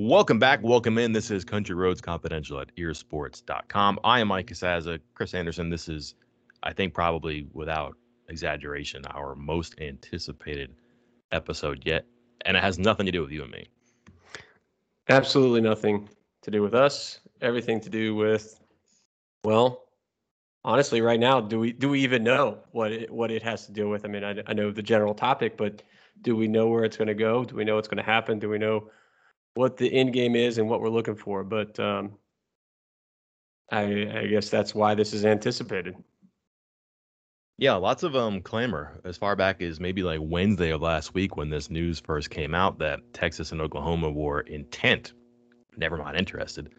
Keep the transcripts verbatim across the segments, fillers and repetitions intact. Welcome back. Welcome in. This is Country Roads Confidential at ear sports dot com. I am Mike Casazza. Chris Anderson, this is, I think, probably without exaggeration, our most anticipated episode yet. And it has nothing to do with you and me. Absolutely nothing to do with us. Everything to do with, well, honestly, right now, do we do we even know what it, what it has to do with? I mean, I, I know the general topic, but do we know where it's going to go? Do we know what's going to happen? Do we know what the end game is and what we're looking for? But um, I, I guess that's why this is anticipated. Yeah, lots of um clamor as far back as maybe like Wednesday of last week when this news first came out that Texas and Oklahoma were intent, never mind interested,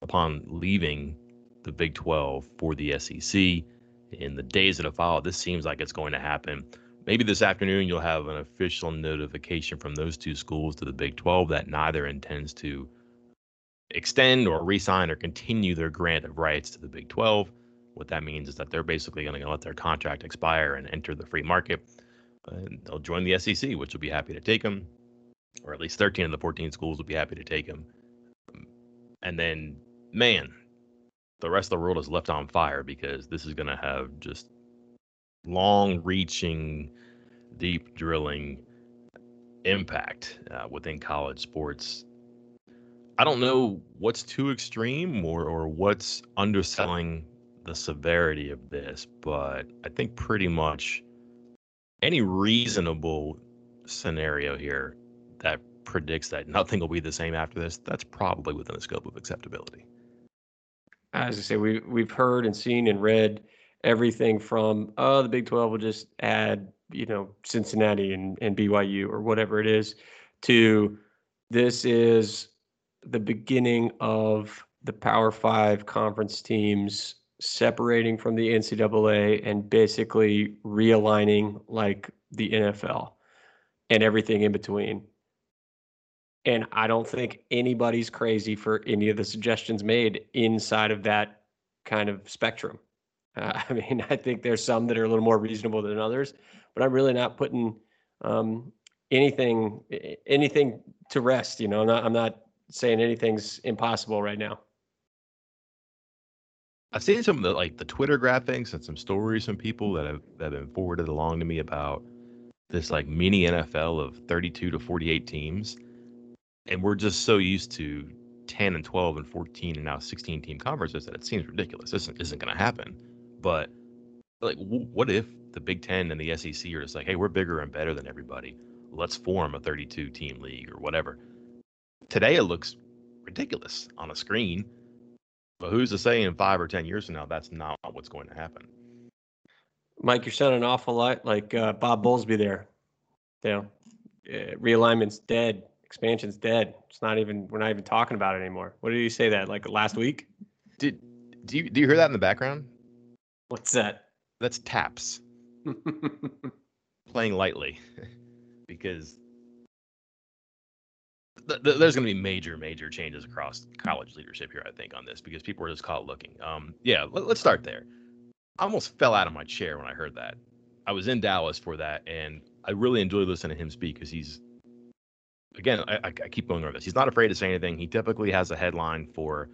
upon leaving the Big twelve for the S E C. In the days that have followed, this seems like it's going to happen. Maybe this afternoon you'll have an official notification from those two schools to the Big twelve that neither intends to extend or re-sign or continue their grant of rights to the Big twelve. What that means is that they're basically going to let their contract expire and enter the free market. And they'll join the S E C, which will be happy to take them, or at least thirteen of the fourteen schools will be happy to take them. And then, man, the rest of the world is left on fire because this is going to have just long-reaching, deep-drilling impact uh, within college sports. I don't know what's too extreme or, or what's underselling the severity of this, but I think pretty much any reasonable scenario here that predicts that nothing will be the same after this, that's probably within the scope of acceptability. As I say, we, we've heard and seen and read everything from, oh, the Big twelve will just add, you know, Cincinnati and, and B Y U or whatever it is, to this is the beginning of the Power Five conference teams separating from the N C double A and basically realigning like the N F L and everything in between. And I don't think anybody's crazy for any of the suggestions made inside of that kind of spectrum. Uh, I mean, I think there's some that are a little more reasonable than others, but I'm really not putting um, anything anything to rest. You know, I'm not, I'm not saying anything's impossible right now. I've seen some of the like the Twitter graphics and some stories from people that have that have been forwarded along to me about this like mini N F L of thirty-two to forty-eight teams, and we're just so used to ten and twelve and fourteen and now sixteen team conferences that it seems ridiculous. This isn't, isn't going to happen. But like, w- what if the Big Ten and the S E C are just like, hey, we're bigger and better than everybody. Let's form a thirty-two team league or whatever. Today it looks ridiculous on a screen, but who's to say in five or ten years from now that's not what's going to happen? Mike, you're sounding an awful lot like uh, Bob Bowlsby there. You know, uh, realignment's dead. Expansion's dead. It's not even. We're not even talking about it anymore. What did you say that like last week? Did do you do you hear that in the background? What's that? That's taps. Playing lightly, because th- th- there's going to be major, major changes across college leadership here. I think on this because people are just caught looking. Um, yeah, let, let's start there. I almost fell out of my chair when I heard that. I was in Dallas for that, and I really enjoyed listening to him speak because he's. Again, I, I keep going over this. He's not afraid to say anything. He typically has a headline for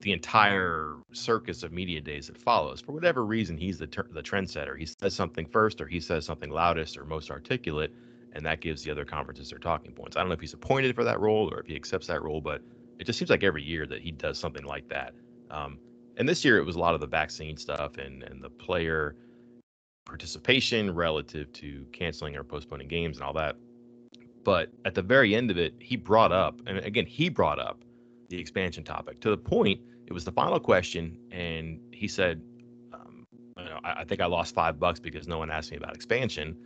the entire circus of media days that follows. For whatever reason, he's the ter- the trendsetter. He says something first, or he says something loudest or most articulate, and that gives the other conferences their talking points. I don't know if he's appointed for that role or if he accepts that role, but it just seems like every year that he does something like that. Um, and this year, it was a lot of the vaccine stuff and and the player participation relative to canceling or postponing games and all that. But at the very end of it, he brought up, and again, he brought up the expansion topic to the point, it was the final question. And he said, um, you know, I, I think I lost five bucks because no one asked me about expansion.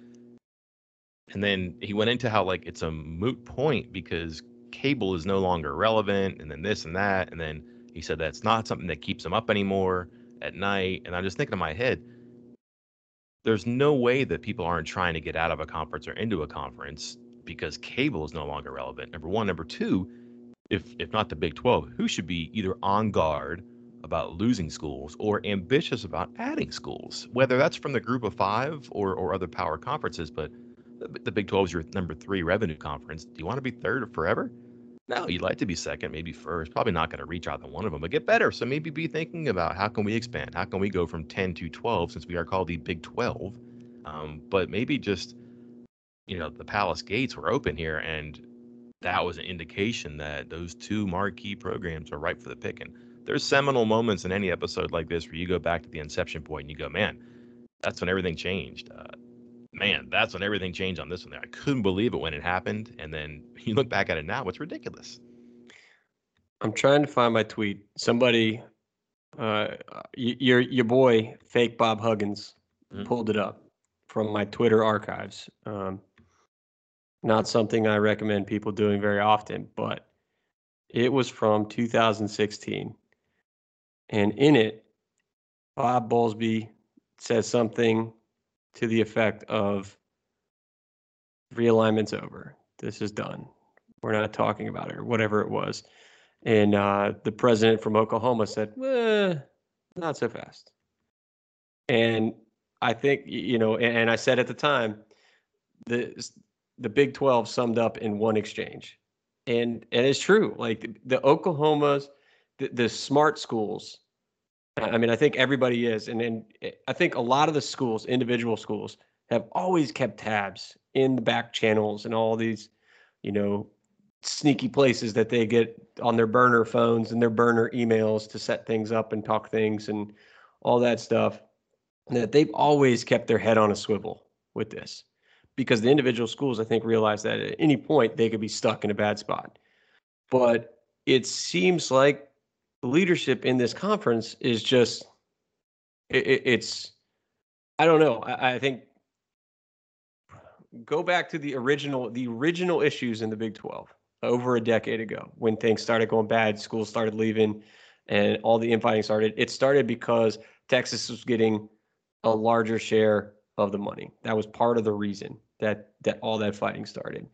And then he went into how, like, it's a moot point because cable is no longer relevant, and then this and that. And then he said that's not something that keeps him up anymore at night. And I'm just thinking in my head, there's no way that people aren't trying to get out of a conference or into a conference because cable is no longer relevant. Number one. Number two, if if not the Big twelve, who should be either on guard about losing schools or ambitious about adding schools, whether that's from the group of five or, or other power conferences. But the Big twelve is your number three revenue conference. Do you want to be third forever? No, you'd like to be second, maybe first. Probably not going to reach out to one of them, but get better. So maybe be thinking about how can we expand? How can we go from ten to twelve since we are called the Big twelve? Um, but maybe just, you know, the palace gates were open here, and that was an indication that those two marquee programs are ripe for the picking. There's seminal moments in any episode like this where you go back to the inception point and you go, man, that's when everything changed. Uh, Man, that's when everything changed on this one there. I couldn't believe it when it happened. And then you look back at it now, it's ridiculous. I'm trying to find my tweet. Somebody, uh, your your boy, fake Bob Huggins, mm-hmm. pulled it up from my Twitter archives. Um, not something I recommend people doing very often, but it was from two thousand sixteen. And in it, Bob Bowlsby says something to the effect of, realignment's over. This is done. We're not talking about it, or whatever it was. And uh, the president from Oklahoma said, eh, not so fast. And I think, you know, and, and I said at the time, the the Big twelve summed up in one exchange. And and it's true. Like the, the Oklahomas, the, the smart schools, I mean, I think everybody is. And then I think a lot of the schools, individual schools, have always kept tabs in the back channels and all these, you know, sneaky places that they get on their burner phones and their burner emails to set things up and talk things and all that stuff. And that they've always kept their head on a swivel with this, because the individual schools, I think, realize that at any point they could be stuck in a bad spot. But it seems like the leadership in this conference is just, it, it, it's, I don't know. I, I think, go back to the original, the original issues in the Big twelve over a decade ago when things started going bad, schools started leaving and all the infighting started. It started because Texas was getting a larger share of the money. That was part of the reason that, that all that fighting started.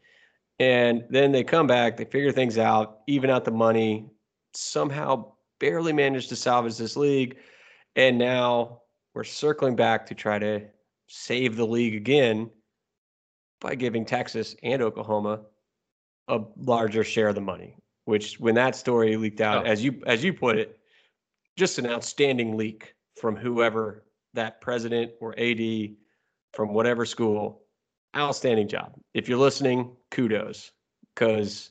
And then they come back, they figure things out, even out the money, somehow barely managed to salvage this league, and now we're circling back to try to save the league again by giving Texas and Oklahoma a larger share of the money, which, when that story leaked out, oh. as you as you put it, just an outstanding leak from whoever that president or A D from whatever school. Outstanding job. If you're listening, kudos, because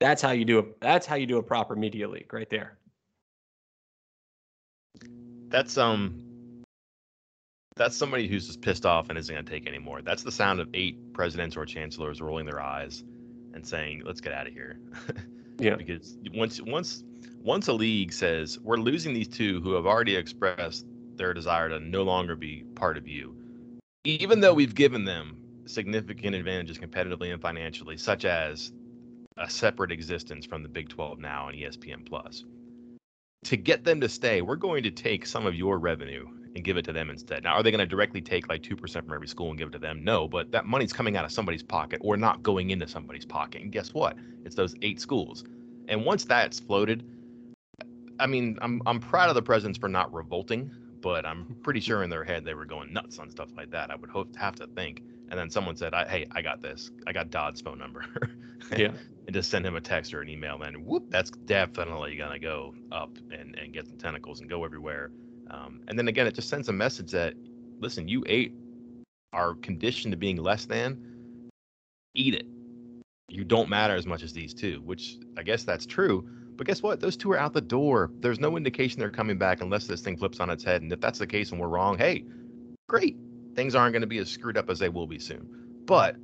That's how you do a, that's how you do a proper media leak right there. That's um that's somebody who's just pissed off and isn't going to take anymore. That's the sound of eight presidents or chancellors rolling their eyes and saying, "Let's get out of here." Yeah. Because once once once a league says, "We're losing these two who have already expressed their desire to no longer be part of you," even though we've given them significant advantages competitively and financially, such as a separate existence from the Big twelve now and E S P N Plus. To get them to stay, we're going to take some of your revenue and give it to them instead. Now, are they going to directly take like two percent from every school and give it to them? No, but that money's coming out of somebody's pocket or not going into somebody's pocket. And guess what? It's those eight schools. And once that's floated, I mean, I'm I'm proud of the presidents for not revolting, but I'm pretty sure in their head they were going nuts on stuff like that. I would hope, have to think. And then someone said, I, hey, I got this. I got Dodd's phone number. Yeah. And just send him a text or an email, and whoop, that's definitely going to go up and, and get some tentacles and go everywhere. Um, and then again, it just sends a message that, listen, you eight are conditioned to being less than. Eat it. You don't matter as much as these two, which I guess that's true. But guess what? Those two are out the door. There's no indication they're coming back unless this thing flips on its head. And if that's the case and we're wrong, hey, great. Things aren't going to be as screwed up as they will be soon. But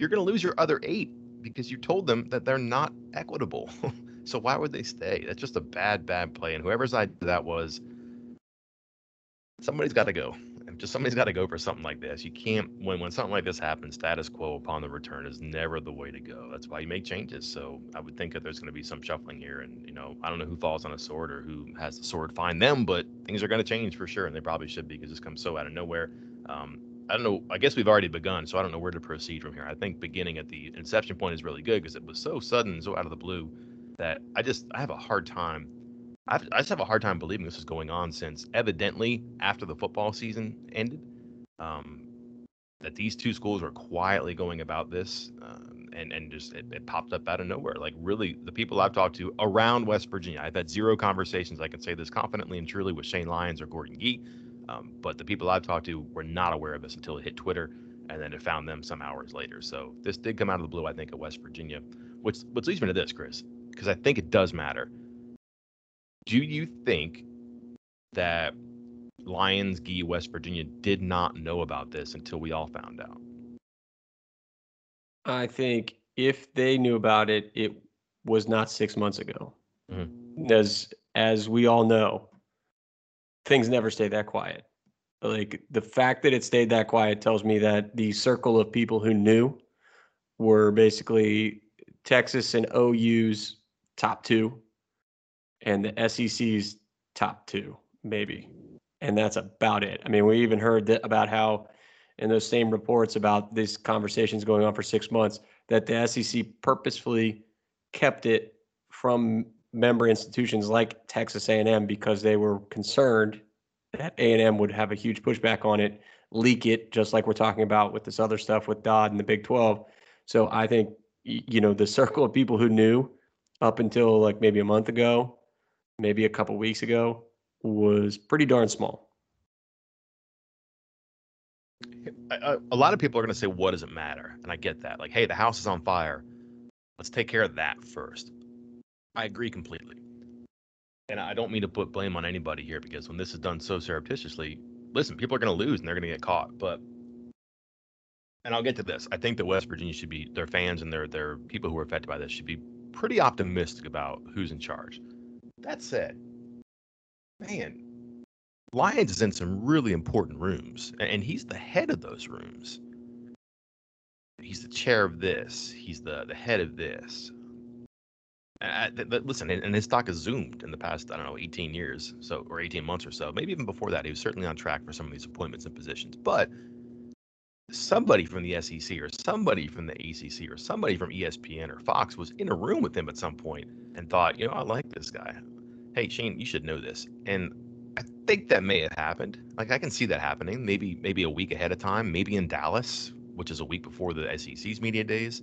you're going to lose your other eight because you told them that they're not equitable. So why would they stay? That's just a bad, bad play. And whoever's idea that was, somebody's got to go. Just somebody's got to go for something like this. You can't, when, when something like this happens, status quo upon the return is never the way to go. That's why you make changes. So I would think that there's going to be some shuffling here. And, you know, I don't know who falls on a sword or who has the sword find them, but things are going to change for sure. And they probably should be, because this comes so out of nowhere. Um, I don't know. I guess we've already begun, so I don't know where to proceed from here. I think beginning at the inception point is really good, because it was so sudden, so out of the blue, that I just, I have a hard time. I've, I just have a hard time believing this is going on, since evidently after the football season ended, um, that these two schools were quietly going about this, um, and, and just it, it popped up out of nowhere. Like, really, the people I've talked to around West Virginia, I've had zero conversations, I can say this confidently and truly, with Shane Lyons or Gordon Gee, um, but the people I've talked to were not aware of this until it hit Twitter, and then it found them some hours later. So this did come out of the blue, I think, at West Virginia, which, which leads me to this, Chris, because I think it does matter. Do you think that Lyons, Gee, West Virginia did not know about this until we all found out? I think if they knew about it, it was not six months ago. Mm-hmm. As as we all know, things never stay that quiet. Like, the fact that it stayed that quiet tells me that the circle of people who knew were basically Texas and O U's top two, and the S E C's top two, maybe. And that's about it. I mean, we even heard that about how, in those same reports about these conversations going on for six months, that the S E C purposefully kept it from member institutions like Texas A and M, because they were concerned that A and M would have a huge pushback on it, leak it, just like we're talking about with this other stuff with Dodd and the Big twelve. So I think, you know, the circle of people who knew up until like maybe a month ago, maybe a couple weeks ago, was pretty darn small. A, a lot of people are going to say, what does it matter? And I get that. Like, hey, the house is on fire. Let's take care of that first. I agree completely. And I don't mean to put blame on anybody here, because when this is done so surreptitiously, listen, people are going to lose and they're going to get caught. But, and I'll get to this, I think that West Virginia should be, their fans and their, their people who are affected by this should be pretty optimistic about who's in charge. That said, man, Lyons is in some really important rooms, and he's the head of those rooms. He's the chair of this. He's the, the head of this. And I, th- th- listen, and his stock has zoomed in the past, I don't know, eighteen years, so, or eighteen months or so. Maybe even before that, he was certainly on track for some of these appointments and positions. But somebody from the S E C or somebody from the A C C or somebody from E S P N or Fox was in a room with him at some point and thought, you know, I like this guy. Hey, Shane, you should know this. And I think that may have happened. Like, I can see that happening. Maybe, maybe a week ahead of time, maybe in Dallas, which is a week before the S E C's media days.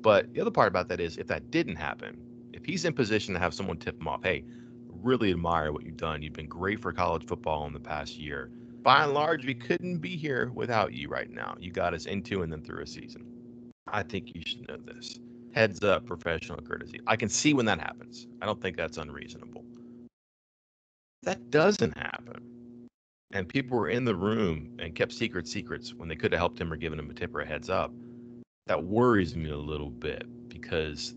But the other part about that is, if that didn't happen, if he's in position to have someone tip him off, hey, really admire what you've done. You've been great for college football in the past year. By and large, we couldn't be here without you right now. You got us into and then through a season. I think you should know this. Heads up, professional courtesy. I can see when that happens. I don't think that's unreasonable. That doesn't happen. And people were in the room and kept secret secrets when they could have helped him or given him a tip or a heads up. That worries me a little bit, because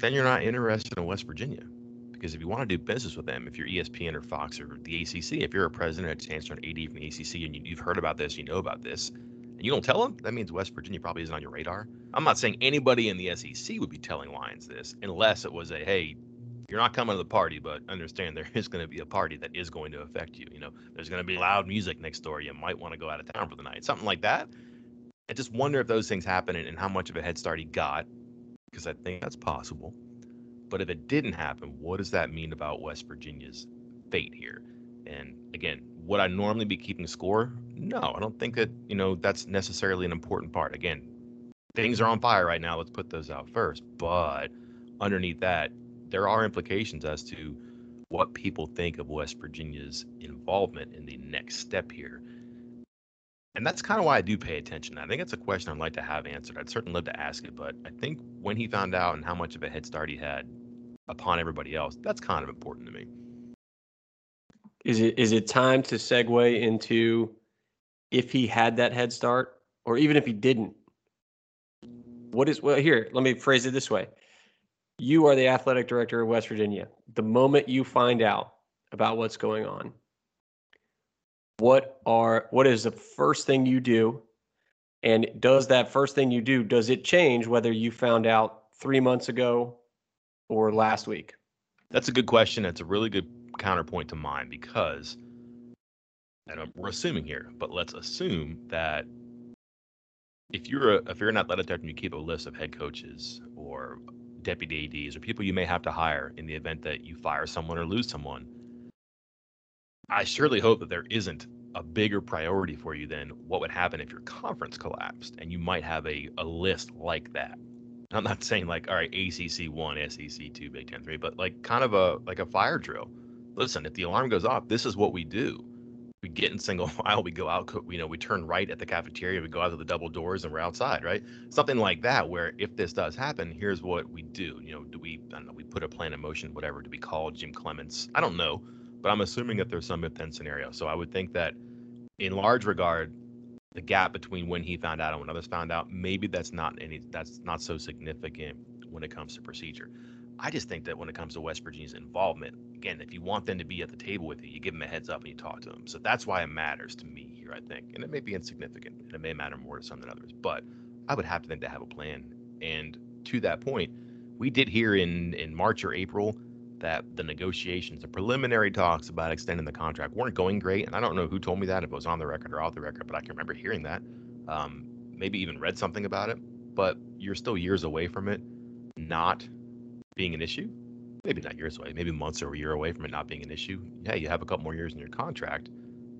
then you're not interested in West Virginia. Because if you want to do business with them, if you're E S P N or Fox or the A C C, if you're a president, a chancellor, an A D from the A C C, and you, you've heard about this, you know about this, and you don't tell them, that means West Virginia probably isn't on your radar. I'm not saying anybody in the S E C would be telling Lyons this, unless it was a, hey, you're not coming to the party, but understand there is going to be a party that is going to affect you. You know, there's going to be loud music next door. You might want to go out of town for the night, something like that. I just wonder if those things happen and, and how much of a head start he got, because I think that's possible. But if it didn't happen, what does that mean about West Virginia's fate here? And again, would I normally be keeping score? No, I don't think that, you know, that's necessarily an important part. Again, things are on fire right now. Let's put those out first. But underneath that, there are implications as to what people think of West Virginia's involvement in the next step here. And that's kind of why I do pay attention. I think it's a question I'd like to have answered. I'd certainly love to ask it, but I think when he found out and how much of a head start he had upon everybody else, that's kind of important to me. Is it is it time to segue into if he had that head start, or even if he didn't? What is, well, here, let me phrase it this way. You are the athletic director of West Virginia. The moment you find out about what's going on, What are what is the first thing you do? And does that first thing you do, does it change whether you found out three months ago or last week? That's a good question. That's a really good counterpoint to mine, because, and we're assuming here, but let's assume that if you're a, if you're an athletic director and you keep a list of head coaches or deputy A Ds or people you may have to hire in the event that you fire someone or lose someone, I surely hope that there isn't a bigger priority for you than what would happen if your conference collapsed, and you might have a, a list like that. And I'm not saying like, all right, A C C one, S E C two, Big Ten three, but like kind of a like a fire drill. Listen, if the alarm goes off, this is what we do. We get in single file, we go out, you know, we turn right at the cafeteria, we go out to the double doors, and we're outside, right? Something like that, where if this does happen, here's what we do. You know, do we, I don't know, we put a plan in motion, whatever. Do we call Jim Clements? I don't know. But I'm assuming that there's some if-then scenario. So I would think that in large regard, the gap between when he found out and when others found out, maybe that's not any, that's not so significant when it comes to procedure. I just think that when it comes to West Virginia's involvement, again, if you want them to be at the table with you, you give them a heads up and you talk to them. So that's why it matters to me here, I think. And it may be insignificant, and it may matter more to some than others, but I would have to think to have a plan. And to that point, we did hear in, in March or April that the negotiations, the preliminary talks about extending the contract weren't going great. And I don't know who told me that, if it was on the record or off the record, but I can remember hearing that. Um, maybe even read something about it, but you're still years away from it not being an issue. Maybe not years away, maybe months or a year away from it not being an issue. Yeah, you have a couple more years in your contract.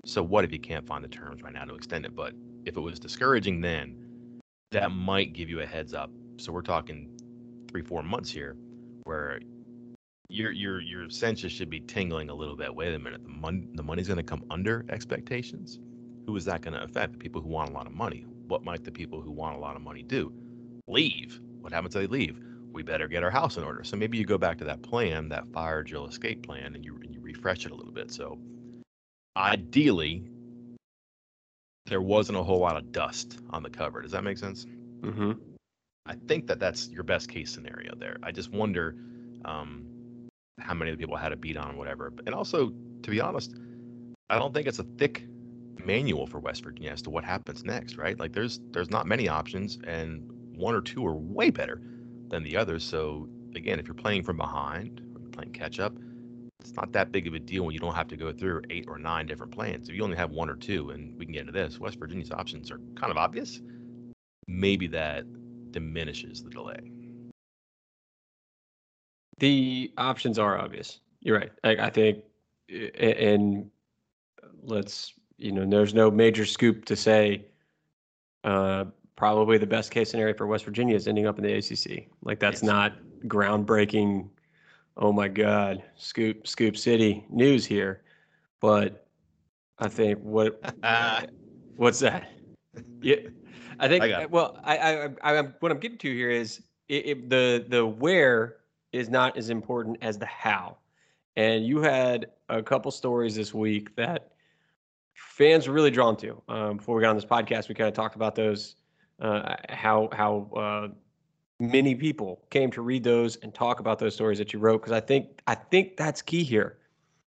So what if you can't find the terms right now to extend it? But if it was discouraging then, that might give you a heads up. So we're talking three, four months here where Your your your senses should be tingling a little bit. Wait a minute, the money the money's going to come under expectations. Who is that going to affect? The people who want a lot of money. What might the people who want a lot of money do? Leave. What happens if they leave? We better get our house in order. So maybe you go back to that plan, that fire drill escape plan, and you and you refresh it a little bit. So ideally, there wasn't a whole lot of dust on the cover. Does that make sense? Mm-hmm. I think that that's your best case scenario there. I just wonder. Um, how many of the people had a beat on, whatever. And also, to be honest, I don't think it's a thick manual for West Virginia as to what happens next, right? Like there's there's not many options, and one or two are way better than the others. So again, if you're playing from behind or you're playing catch up, it's not that big of a deal when you don't have to go through eight or nine different plans. If you only have one or two, and we can get into this, West Virginia's options are kind of obvious. Maybe that diminishes the delay. The options are obvious. You're right. I, I think, and let's, you know, there's no major scoop to say uh, probably the best case scenario for West Virginia is ending up in the A C C. Like that's yes. not groundbreaking, oh my God, scoop, scoop city news here. But I think what, what's that? Yeah, I think, I well, I, I, I, I, what I'm getting to here is it, it, the, the where is not as important as the how. And you had a couple stories this week that fans were really drawn to. Um, before we got on this podcast, we kind of talked about those, uh, how how uh, many people came to read those and talk about those stories that you wrote, because I think I think that's key here,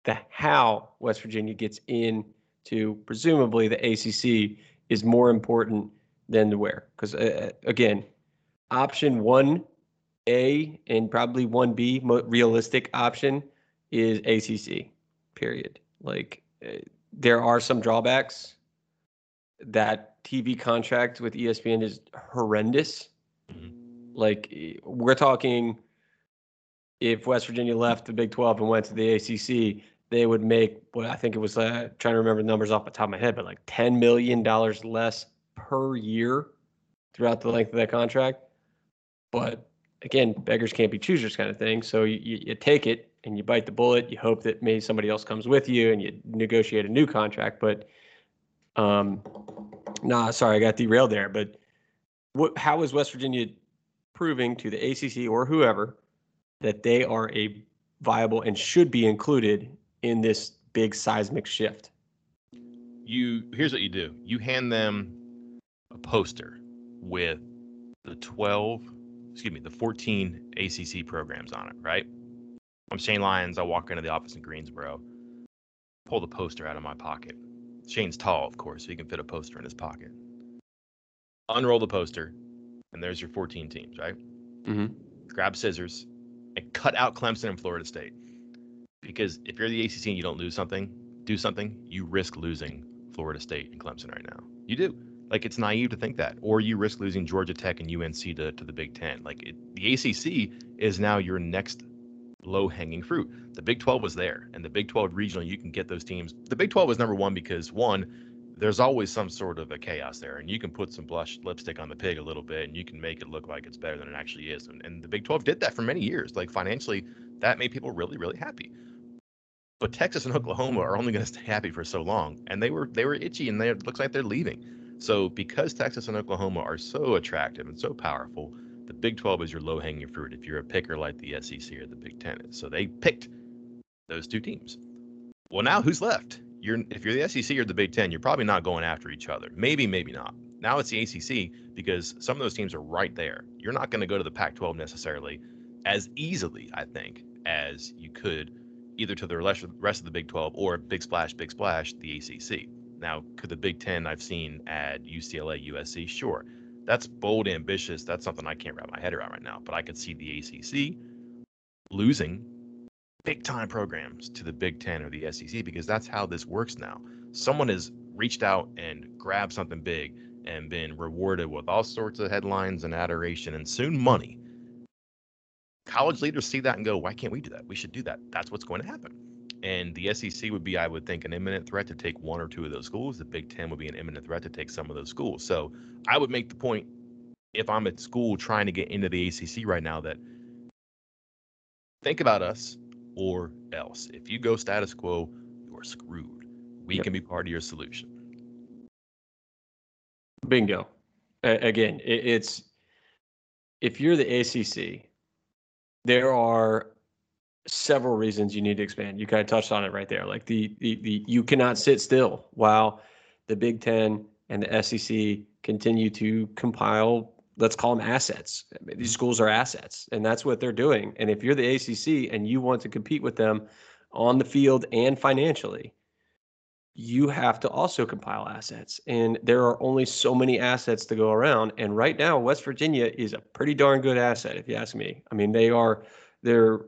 the how West Virginia gets in to presumably the A C C is more important than the where. Because, uh, again, option one, A and probably one B mo- realistic option is A C C, period. Like uh, there are some drawbacks. That T V contract with E S P N is horrendous. Mm-hmm. Like we're talking if West Virginia left the Big Twelve and went to the A C C, they would make what I think it was, uh, trying to remember the numbers off the top of my head, but like ten million dollars less per year throughout the length of that contract. But again, beggars can't be choosers kind of thing. So you, you, you take it and you bite the bullet. You hope that maybe somebody else comes with you and you negotiate a new contract. But um, nah, sorry, I got derailed there. But what, how is West Virginia proving to the A C C or whoever that they are a viable and should be included in this big seismic shift? You here's what you do. You hand them a poster with the twelve excuse me, the fourteen A C C programs on it, right? I'm Shane Lyons. I walk into the office in Greensboro, pull the poster out of my pocket. Shane's tall, of course, so he can fit a poster in his pocket. Unroll the poster, and there's your fourteen teams, right? Mm-hmm. Grab scissors and cut out Clemson and Florida State. Because if you're the A C C and you don't lose something, do something, you risk losing Florida State and Clemson right now. You do. Like, it's naive to think that. Or you risk losing Georgia Tech and U N C to, to the Big Ten. Like, it, the A C C is now your next low-hanging fruit. The Big twelve was there, and the Big twelve regional, you can get those teams. The Big twelve was number one because, one, there's always some sort of a chaos there, and you can put some blush lipstick on the pig a little bit, and you can make it look like it's better than it actually is. And, and the Big twelve did that for many years. Like, financially, that made people really, really happy. But Texas and Oklahoma are only going to stay happy for so long, and they were they were itchy, and they, it looks like they're leaving. So because Texas and Oklahoma are so attractive and so powerful, the Big twelve is your low-hanging fruit if you're a picker like the S E C or the Big Ten is. So they picked those two teams. Well, now who's left? You're, if you're the S E C or the Big Ten, you're probably not going after each other. Maybe, maybe not. Now it's the A C C because some of those teams are right there. You're not going to go to the Pac twelve necessarily as easily, I think, as you could either to the rest of the Big twelve or big splash, big splash, the A C C. Now, could the Big Ten I've seen add U C L A, U S C? Sure. That's bold, ambitious. That's something I can't wrap my head around right now. But I could see the A C C losing big-time programs to the Big Ten or the S E C because that's how this works now. Someone has reached out and grabbed something big and been rewarded with all sorts of headlines and adoration and soon money. College leaders see that and go, why can't we do that? We should do that. That's what's going to happen. And the S E C would be, I would think, an imminent threat to take one or two of those schools. The Big Ten would be an imminent threat to take some of those schools. So I would make the point, if I'm at school trying to get into the A C C right now, that think about us or else. If you go status quo, you're screwed. We yep. can be part of your solution. Bingo. Uh, again, it, it's if you're the A C C, there are several reasons you need to expand. You kind of touched on it right there. Like the, the the you cannot sit still while the Big Ten and the S E C continue to compile, let's call them assets. These schools are assets, and that's what they're doing. And if you're the A C C and you want to compete with them on the field and financially, you have to also compile assets. And there are only so many assets to go around. And right now, West Virginia is a pretty darn good asset, if you ask me. I mean, they are they're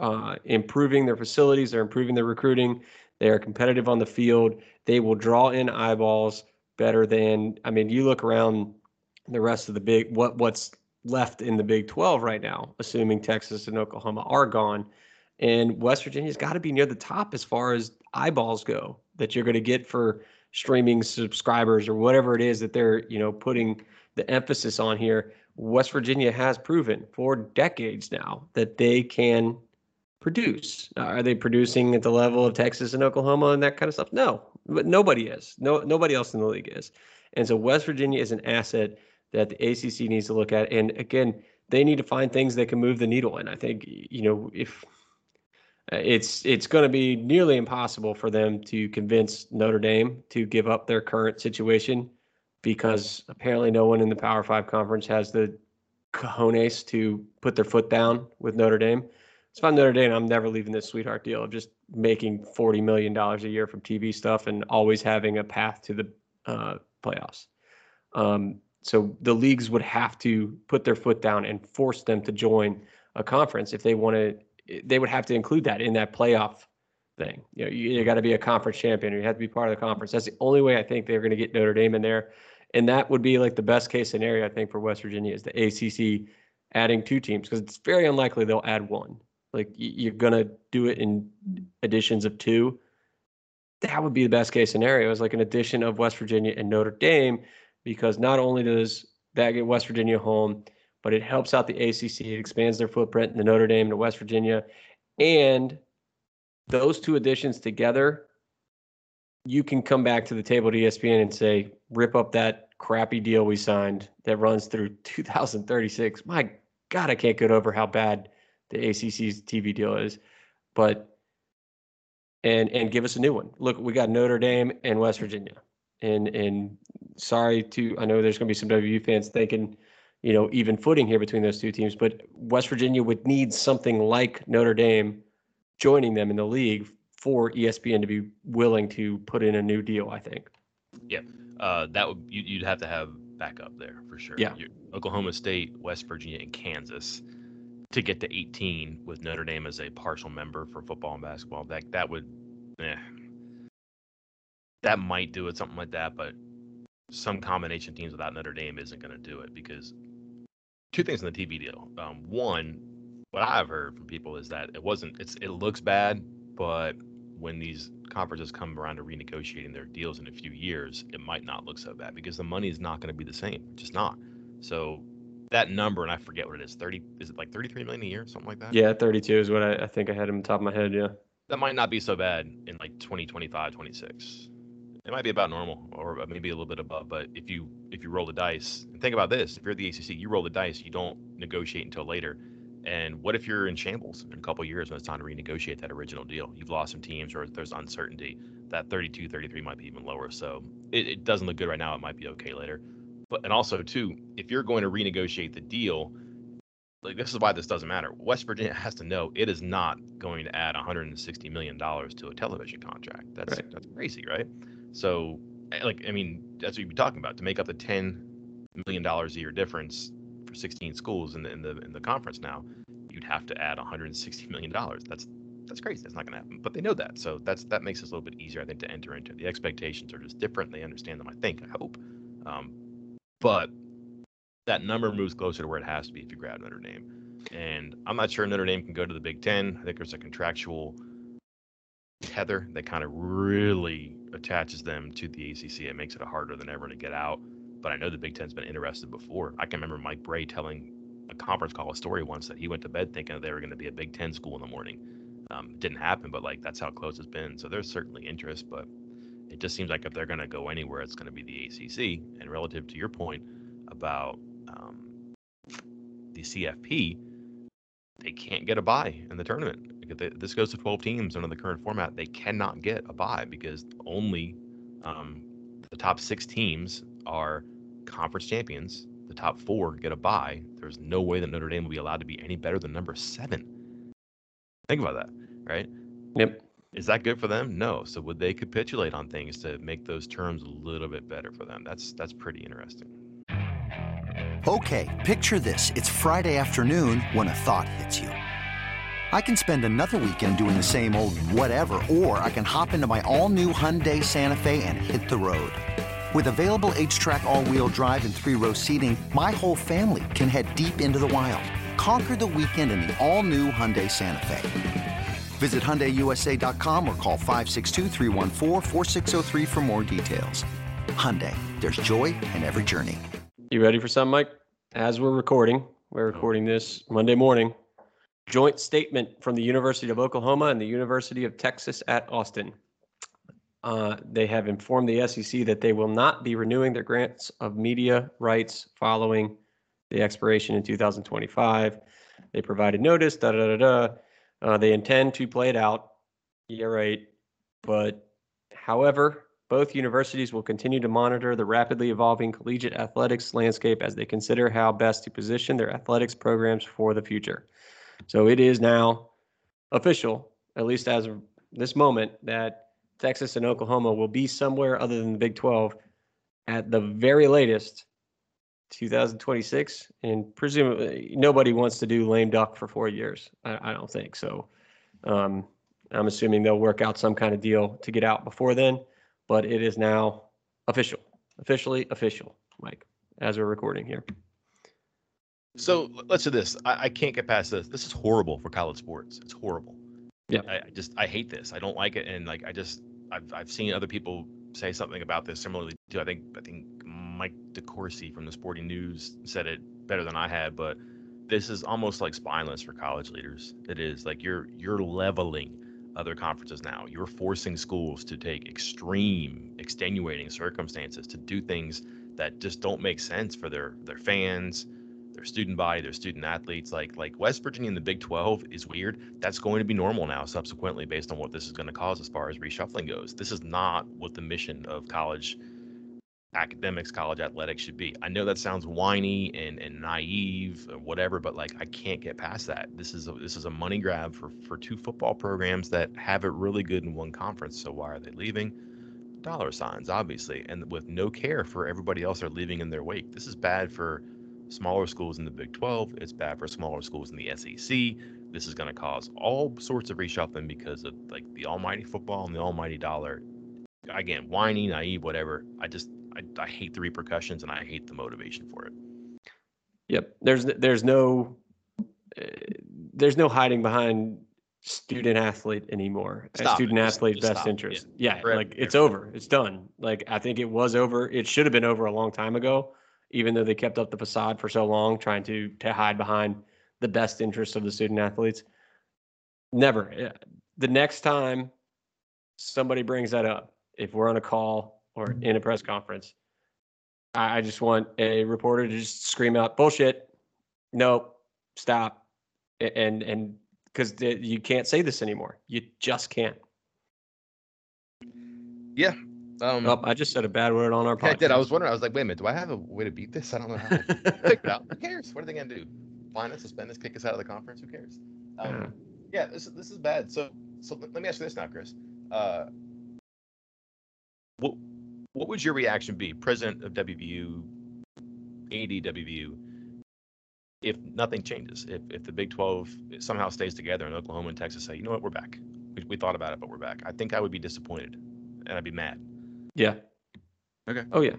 Uh, improving their facilities, they're improving their recruiting, they are competitive on the field, they will draw in eyeballs better than, I mean, you look around the rest of the big, what what's left in the Big twelve right now, assuming Texas and Oklahoma are gone, and West Virginia's got to be near the top as far as eyeballs go that you're going to get for streaming subscribers or whatever it is that they're, you know, putting the emphasis on here. West Virginia has proven for decades now that they can produce. Uh, are they producing at the level of Texas and Oklahoma and that kind of stuff? No, but nobody is. No, nobody else in the league is. And so West Virginia is an asset that the A C C needs to look at. And again, they need to find things that can move the needle. And I think, you know, if uh, it's it's going to be nearly impossible for them to convince Notre Dame to give up their current situation, because apparently no one in the Power Five conference has the cojones to put their foot down with Notre Dame. If I'm Notre Dame, I'm never leaving this sweetheart deal of just making forty million dollars a year from T V stuff and always having a path to the uh, playoffs. Um, so the leagues would have to put their foot down and force them to join a conference if they want to. They would have to include that in that playoff thing. You know, you, you got to be a conference champion, or you have to be part of the conference. That's the only way I think they're going to get Notre Dame in there. And that would be like the best case scenario, I think, for West Virginia is the A C C adding two teams, because it's very unlikely they'll add one. Like, you're going to do it in editions of two. That would be the best case scenario, is like an edition of West Virginia and Notre Dame, because not only does that get West Virginia home, but it helps out the A C C. It expands their footprint to Notre Dame, to West Virginia. And those two editions together, you can come back to the table to E S P N and say, rip up that crappy deal we signed that runs through two thousand thirty-six. My God, I can't get over how bad the A C C's T V deal is, but, and, and give us a new one. Look, we got Notre Dame and West Virginia, and, and sorry to, I know there's going to be some W V U fans thinking, you know, even footing here between those two teams, but West Virginia would need something like Notre Dame joining them in the league for E S P N to be willing to put in a new deal, I think. Yeah, uh, that would you, you'd have to have backup there for sure. Yeah, You're, Oklahoma State, West Virginia, and Kansas to get to eighteen with Notre Dame as a partial member for football and basketball. That that would, eh, that might do it, something like that. But some combination teams without Notre Dame isn't going to do it, because two things in the T V deal. Um, one, what I've heard from people is that it wasn't. It's it looks bad, but when these conferences come around to renegotiating their deals in a few years, it might not look so bad because the money is not going to be the same. It's just not. So that number, and I forget what it is, thirty, is it like thirty-three million a year, something like that? Yeah, thirty-two is what I, I think I had on the top of my head. Yeah. That might not be so bad in like twenty, twenty-five, twenty-six. It might be about normal, or maybe a little bit above. But if you if you roll the dice, and think about this, if you're at the A C C, you roll the dice, you don't negotiate until later. And what if you're in shambles in a couple of years when it's time to renegotiate that original deal? You've lost some teams, or there's uncertainty. That thirty-two, thirty-three might be even lower. So it, it doesn't look good right now. It might be okay later. But and also, too, if you're going to renegotiate the deal, like this is why this doesn't matter. West Virginia has to know it is not going to add one hundred sixty million dollars to a television contract. That's right. That's crazy, right? So, like, I mean, that's what you'd be talking about, to make up the ten million dollars a year difference for sixteen schools in the in the in the conference now, you'd have to add one hundred sixty million dollars. That's that's crazy. That's not going to happen. But they know that, so that's that makes it a little bit easier, I think, to enter into. The expectations are just different. They understand them, I think. I hope. Um, but that number moves closer to where it has to be if you grab Notre Dame. And I'm not sure Notre Dame can go to the Big Ten. I think there's a contractual tether that kind of really attaches them to the A C C. It makes it harder than ever to get out. But I know the Big Ten's been interested before. I can remember Mike Bray telling a conference call a story once that he went to bed thinking they were going to be a Big Ten school in the morning. Um, it didn't happen, but like that's how close it's been. So there's certainly interest, but it just seems like if they're going to go anywhere, it's going to be the A C C. And relative to your point about um, the C F P, they can't get a bye in the tournament. If they, this goes to twelve teams under the current format. They cannot get a bye because only um, the top six teams are conference champions. The top four get a bye. There's no way that Notre Dame will be allowed to be any better than number seven. Think about that, right? Yep. Is that good for them? No. So would they capitulate on things to make those terms a little bit better for them? That's that's pretty interesting. Okay, picture this. It's Friday afternoon when a thought hits you. I can spend another weekend doing the same old whatever, or I can hop into my all-new Hyundai Santa Fe and hit the road. With available H-Track all-wheel drive and three-row seating, my whole family can head deep into the wild. Conquer the weekend in the all-new Hyundai Santa Fe. Visit Hyundai U S A dot com or call five six two, three one four, four six zero three for more details. Hyundai, there's joy in every journey. You ready for something, Mike? As we're recording, we're recording this Monday morning. Joint statement from the University of Oklahoma and the University of Texas at Austin. Uh, they have informed the S E C that they will not be renewing their grants of media rights following the expiration in two thousand twenty-five. They provided notice, da da da da. Uh, they intend to play it out. Yeah, right. But, however, both universities will continue to monitor the rapidly evolving collegiate athletics landscape as they consider how best to position their athletics programs for the future. So it is now official, at least as of this moment, that Texas and Oklahoma will be somewhere other than the Big twelve at the very latest two thousand twenty-six. And presumably nobody wants to do lame duck for four years. I, I don't think so. Um, I'm assuming they'll work out some kind of deal to get out before then, but it is now official, officially official, Mike, as we're recording here. So let's do this. I, I can't get past this. This is horrible for college sports. It's horrible. Yeah. I, I just I hate this. I don't like it. And like I just I've I've seen other people say something about this similarly too. I think I think Mike DeCourcy from the Sporting News said it better than I had. But this is almost like spineless for college leaders. It is like you're you're leveling other conferences now. You're forcing schools to take extreme, extenuating circumstances to do things that just don't make sense for their their fans, their student body, their student athletes. Like like West Virginia in the Big twelve is weird. That's going to be normal now subsequently based on what this is going to cause as far as reshuffling goes. This is not what the mission of college academics, college athletics should be. I know that sounds whiny and, and naive or whatever, but like, I can't get past that. This is a, this is a money grab for, for two football programs that have it really good in one conference. So why are they leaving? Dollar signs, obviously, and with no care for everybody else they're leaving in their wake. This is bad for smaller schools in the Big twelve. It's bad for smaller schools in the S E C. This is going to cause all sorts of reshuffling because of like the almighty football and the almighty dollar. Again, whiny, naive, whatever. I just, I, I hate the repercussions and I hate the motivation for it. Yep. There's, there's no, uh, there's no hiding behind student athlete anymore. Student athlete best interest. Yeah. yeah. Like it's over. It's done. Like, I think it was over. It should have been over a long time ago, even though they kept up the facade for so long, trying to, to hide behind the best interests of the student athletes. Never. The next time somebody brings that up, if we're on a call or in a press conference, I just want a reporter to just scream out, bullshit, nope, stop. And and because you can't say this anymore. You just can't. Yeah. Um, oh, I just said a bad word on our podcast. I did. I was wondering. I was like, wait a minute. Do I have a way to beat this? I don't know how to figure it out. Who cares? What are they going to do? Find us, suspend us, kick us out of the conference? Who cares? Um, uh-huh. Yeah, this, this is bad. So so let me ask you this now, Chris. Uh, what what would your reaction be, president of W V U, A D W V U, if nothing changes? If if the Big twelve somehow stays together and Oklahoma and Texas say, you know what, we're back. We, we thought about it, but we're back. I think I would be disappointed, and I'd be mad. Yeah. Okay. Oh, yeah.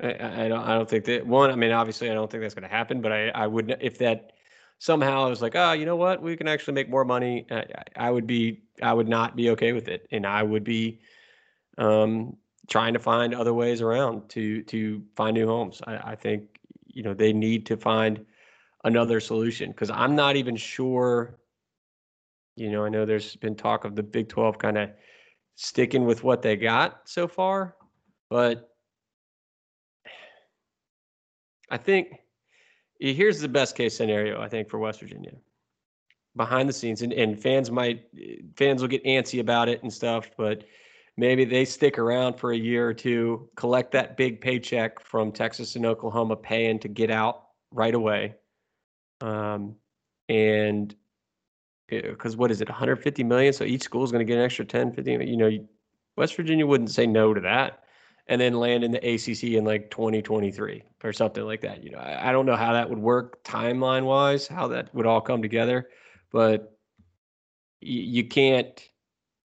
I, I don't. I don't think that one. I mean, obviously, I don't think that's going to happen. But I, I would, if that somehow I was like, oh, you know what, we can actually make more money. I, I would be. I would not be okay with it, and I would be um, trying to find other ways around to to find new homes. I, I think you know they need to find another solution because I'm not even sure. You know, I know there's been talk of the Big twelve kind of sticking with what they got so far, but. I think here's the best case scenario, I think, for West Virginia. Behind the scenes, and, and fans might fans will get antsy about it and stuff, but maybe they stick around for a year or two, collect that big paycheck from Texas and Oklahoma paying to get out right away. Um, and because what is it, one hundred fifty million dollars? So each school is going to get an extra ten, fifteen. You know, West Virginia wouldn't say no to that. And then land in the A C C in like twenty twenty-three or something like that. You know, I, I don't know how that would work timeline wise, how that would all come together, but y- you can't.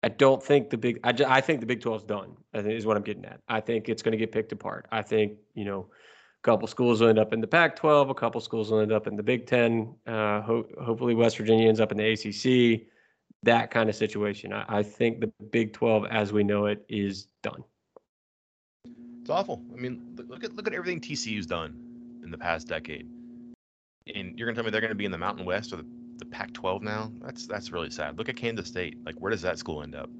I don't think the big. I, just, I think the Big twelve is done. I think is what I'm getting at. I think it's going to get picked apart. I think you know, a couple schools will end up in the Pac twelve. A couple schools will end up in the Big Ten. Uh, ho- hopefully, West Virginia ends up in the A C C. That kind of situation. I, I think the Big twelve, as we know it, is done. It's awful. I mean, look at look at everything T C U's done in the past decade, and you're gonna tell me they're gonna be in the Mountain West or the, the Pac twelve now? That's that's really sad. Look at Kansas State. Like, where does that school end up?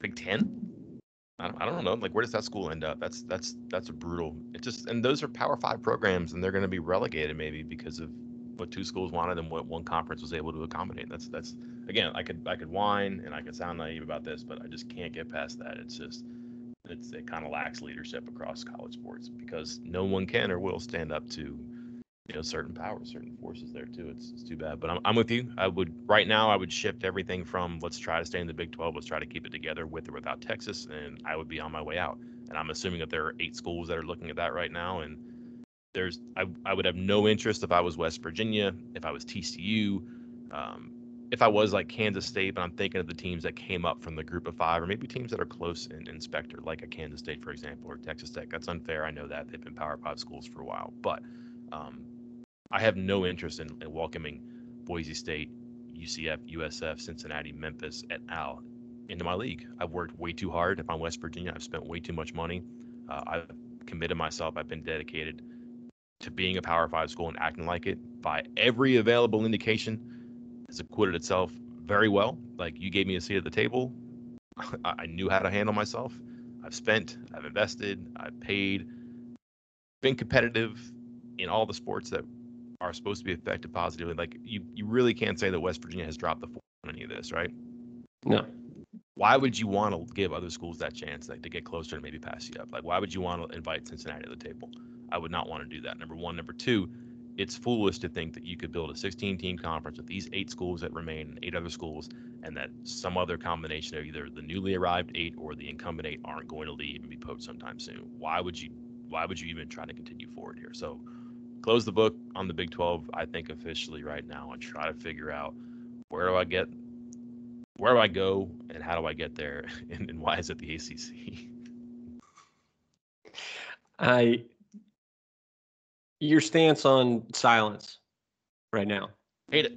Big Ten? I don't, I don't know. Like, where does that school end up? That's that's that's a brutal. It just and those are Power Five programs, and they're gonna be relegated maybe because of what two schools wanted and what one conference was able to accommodate. That's that's again, I could I could whine and I could sound naive about this, but I just can't get past that. It's just. It's, it kind of lacks leadership across college sports because no one can or will stand up to, you know, certain powers, certain forces there too. It's, it's too bad. But I'm I'm with you. I would right now. I would shift everything from let's try to stay in the Big twelve. Let's try to keep it together with or without Texas, and I would be on my way out. And I'm assuming that there are eight schools that are looking at that right now. And there's I I would have no interest if I was West Virginia, if I was T C U. Um, If I was like Kansas State, but I'm thinking of the teams that came up from the group of five, or maybe teams that are close in, in specter, like a Kansas State, for example, or Texas Tech. That's unfair. I know that. They've been Power Five schools for a while. But um, I have no interest in, in welcoming Boise State, U C F, U S F, Cincinnati, Memphis, et al. into my league. I've worked way too hard. If I'm West Virginia, I've spent way too much money. Uh, I've committed myself. I've been dedicated to being a Power Five school and acting like it by every available indication. It's acquitted itself very well. Like, you gave me a seat at the table. I, I knew how to handle myself. I've spent, I've invested, I've paid, been competitive in all the sports that are supposed to be affected positively. Like, you, you really can't say that West Virginia has dropped the foot on any of this, right? No. why would you want to give other schools that chance, like, to get closer and maybe pass you up? Like, why would you want to invite Cincinnati to the table? I would not want to do that, number one. Number two, it's foolish to think that you could build a sixteen-team conference with these eight schools that remain and eight other schools, and that some other combination of either the newly arrived eight or the incumbent eight aren't going to leave and be poached sometime soon. Why would you Why would you even try to continue forward here? So close the book on the Big twelve, I think, officially right now, and try to figure out where do I get – where do I go and how do I get there, and, and why is it the A C C? I your stance on silence right now. Hate it.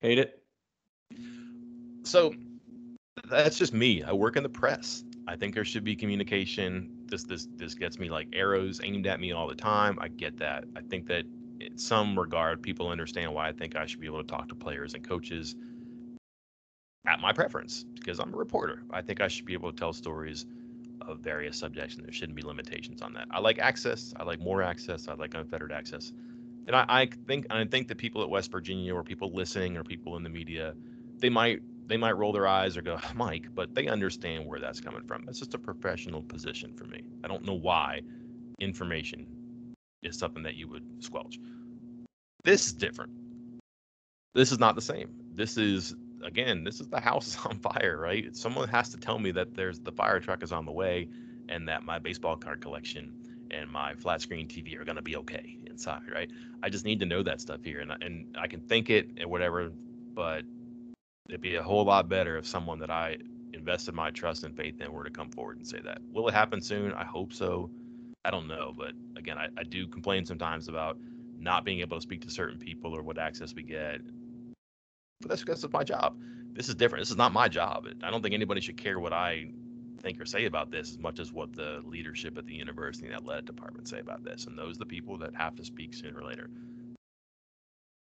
Hate it. So that's just me. I work in the press. I think there should be communication. This this this gets me like arrows aimed at me all the time. I get that. I think that in some regard, people understand why I think I should be able to talk to players and coaches at my preference, because I'm a reporter. I think I should be able to tell stories of various subjects, and there shouldn't be limitations on that. I like access. I like more access. I like unfettered access. And I, I think I think the people at West Virginia, or people listening, or people in the media, they might they might roll their eyes or go, Mike, but they understand where that's coming from. That's just a professional position for me. I don't know why information is something that you would squelch. This is different. This is not the same. This is Again, this is the house is on fire, right? Someone has to tell me that there's the fire truck is on the way, and that my baseball card collection and my flat screen T V are going to be okay inside, right? I just need to know that stuff here, and I, and I can think it and whatever, but it'd be a whole lot better if someone that I invested my trust and faith in were to come forward and say that. Will it happen soon? I hope so. I don't know, but again, I, I do complain sometimes about not being able to speak to certain people or what access we get. But that's because it's my job. This is different. This is not my job. I don't think anybody should care what I think or say about this as much as what the leadership at the university and that athletic department say about this. And those are the people that have to speak sooner or later.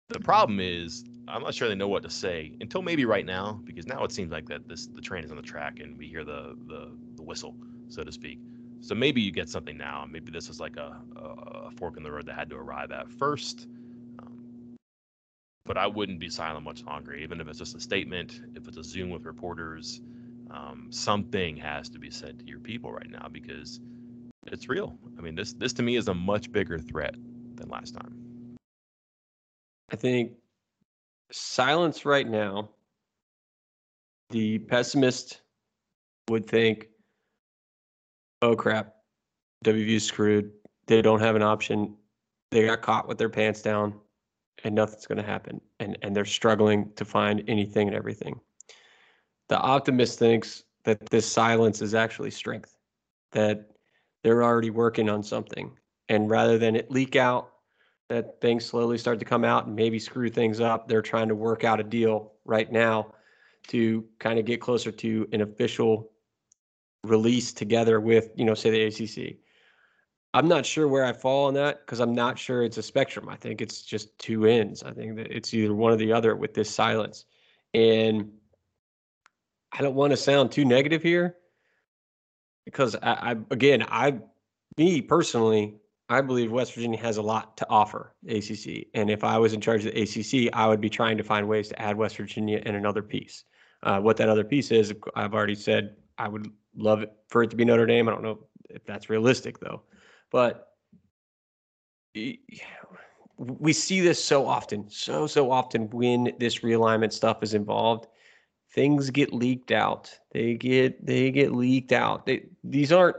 The problem is, I'm not sure they know what to say until maybe right now, because now it seems like that this the train is on the track and we hear the the, the whistle, so to speak. So maybe you get something now. Maybe this is like a, a fork in the road that had to arrive at first. But I wouldn't be silent much longer, even if it's just a statement, if it's a Zoom with reporters. Um, something has to be said to your people right now, because it's real. I mean, this this to me is a much bigger threat than last time. I think silence right now, the pessimist would think, oh, crap, W V's screwed. They don't have an option. They got caught with their pants down, and nothing's going to happen, and and they're struggling to find anything and everything. The optimist thinks that this silence is actually strength, that they're already working on something, and rather than it leak out, that things slowly start to come out and maybe screw things up, they're trying to work out a deal right now to kind of get closer to an official release together with, you know, say the A C C. I'm not sure where I fall on that, because I'm not sure it's a spectrum. I think it's just two ends. I think that it's either one or the other with this silence. And I don't want to sound too negative here, because I, I again, I, me personally, I believe West Virginia has a lot to offer A C C. And if I was in charge of the A C C, I would be trying to find ways to add West Virginia and another piece. Uh, what that other piece is, I've already said, I would love it for it to be Notre Dame. I don't know if that's realistic, though. But we see this so often, so, so often when this realignment stuff is involved, things get leaked out. They get, they get leaked out. They, these aren't,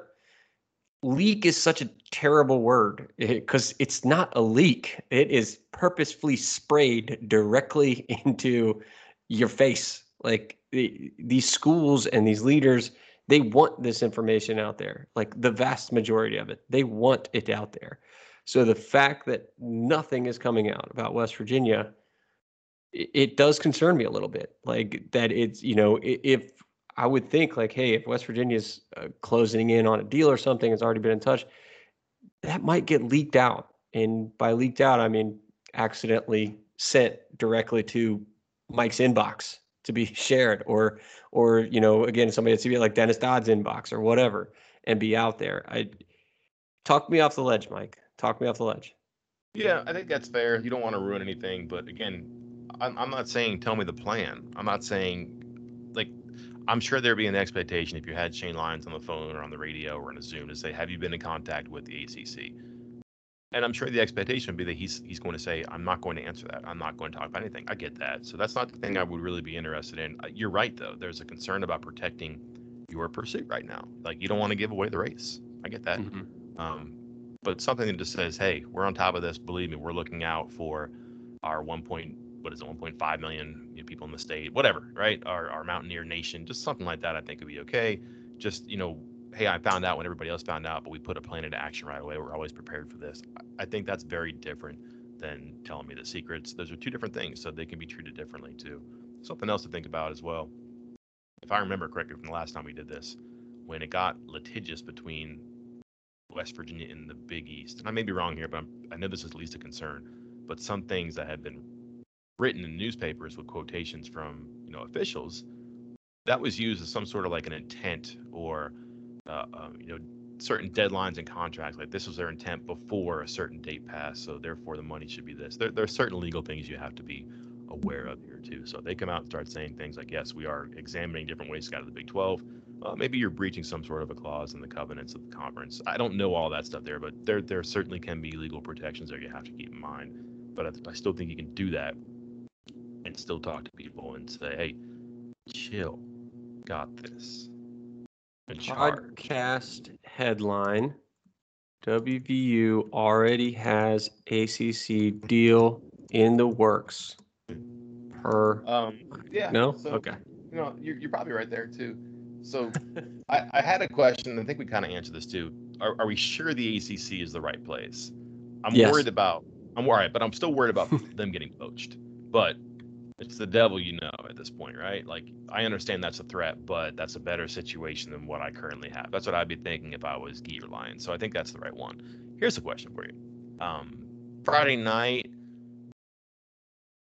leak is such a terrible word, because it's not a leak. It is purposefully sprayed directly into your face. Like the, these schools and these leaders, they want this information out there, like the vast majority of it. They want it out there. So the fact that nothing is coming out about West Virginia, it, it does concern me a little bit. Like that it's, you know, if I would think like, hey, if West Virginia's uh, closing in on a deal or something, has already been in touch, that might get leaked out. And by leaked out, I mean accidentally sent directly to Mike's inbox to be shared, or, or, you know, again, somebody that's like Dennis Dodd's inbox or whatever, and be out there. I talk me off the ledge, Mike, talk me off the ledge. Yeah, I think that's fair. You don't want to ruin anything, but again, I'm, I'm not saying, tell me the plan. I'm not saying like, I'm sure there'd be an expectation if you had Shane Lyons on the phone or on the radio or on a Zoom to say, have you been in contact with the A C C? And I'm sure the expectation would be that he's he's going to say, I'm not going to answer that. I'm not going to talk about anything. I get that. So that's not the thing I would really be interested in. You're right, though. There's a concern about protecting your pursuit right now. Like, you don't want to give away the race. I get that. Mm-hmm. Um, but something that just says, hey, we're on top of this. Believe me, we're looking out for our one point, what is it, one point five million you know, people in the state, whatever, right? Our, our Mountaineer Nation, just something like that I think would be okay. Just, you know, hey, I found out when everybody else found out, but we put a plan into action right away. We're always prepared for this. I think that's very different than telling me the secrets. Those are two different things, so they can be treated differently too. Something else to think about as well. If I remember correctly from the last time we did this, when it got litigious between West Virginia and the Big East, and I may be wrong here, but I'm, I know this is at least a concern, but some things that had been written in newspapers with quotations from, you know, officials, that was used as some sort of like an intent or Uh, um, you know, certain deadlines and contracts, like this was their intent before a certain date passed, so therefore the money should be this. There, there are certain legal things you have to be aware of here too. So they come out and start saying things like, yes, we are examining different ways to get out of the Big twelve. Uh, maybe you're breaching some sort of a clause in the covenants of the conference. I don't know all that stuff there, but there, there certainly can be legal protections that you have to keep in mind. But I, I still think you can do that and still talk to people and say, hey, chill, got this. Podcast headline: W V U already has A C C deal in the works. Per um, yeah, no, so, okay. You know, you're, you're probably right there too. So, I, I had a question. I think we kind of answered this too. Are, are we sure the A C C is the right place? I'm yes. worried about. I'm all right, but I'm still worried about them getting poached. But it's the devil you know at this point, right? Like, I understand that's a threat, but that's a better situation than what I currently have. That's what I'd be thinking if I was Gee or Lyons. So I think that's the right one. Here's a question for you. Um, Friday night,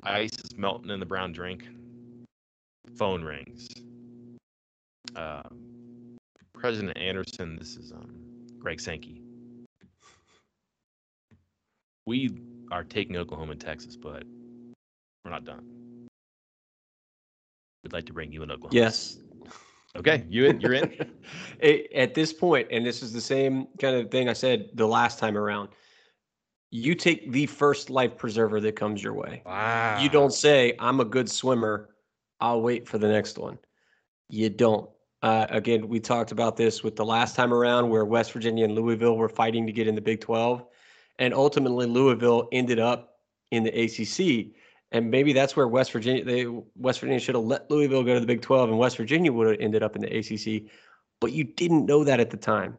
ice is melting in the brown drink. Phone rings. Uh, President Anderson, this is um, Greg Sankey. We are taking Oklahoma and Texas, but we're not done. We'd like to bring you in, Oklahoma. Yes. Okay, you in? You're in. it, at this point, and this is the same kind of thing I said the last time around. You take the first life preserver that comes your way. Wow. You don't say, "I'm a good swimmer. I'll wait for the next one." You don't. Uh, again, we talked about this with the last time around, where West Virginia and Louisville were fighting to get in the Big twelve, and ultimately Louisville ended up in the A C C. And maybe that's where West Virginia, they, West Virginia should have let Louisville go to the Big twelve, and West Virginia would have ended up in the A C C. But you didn't know that at the time.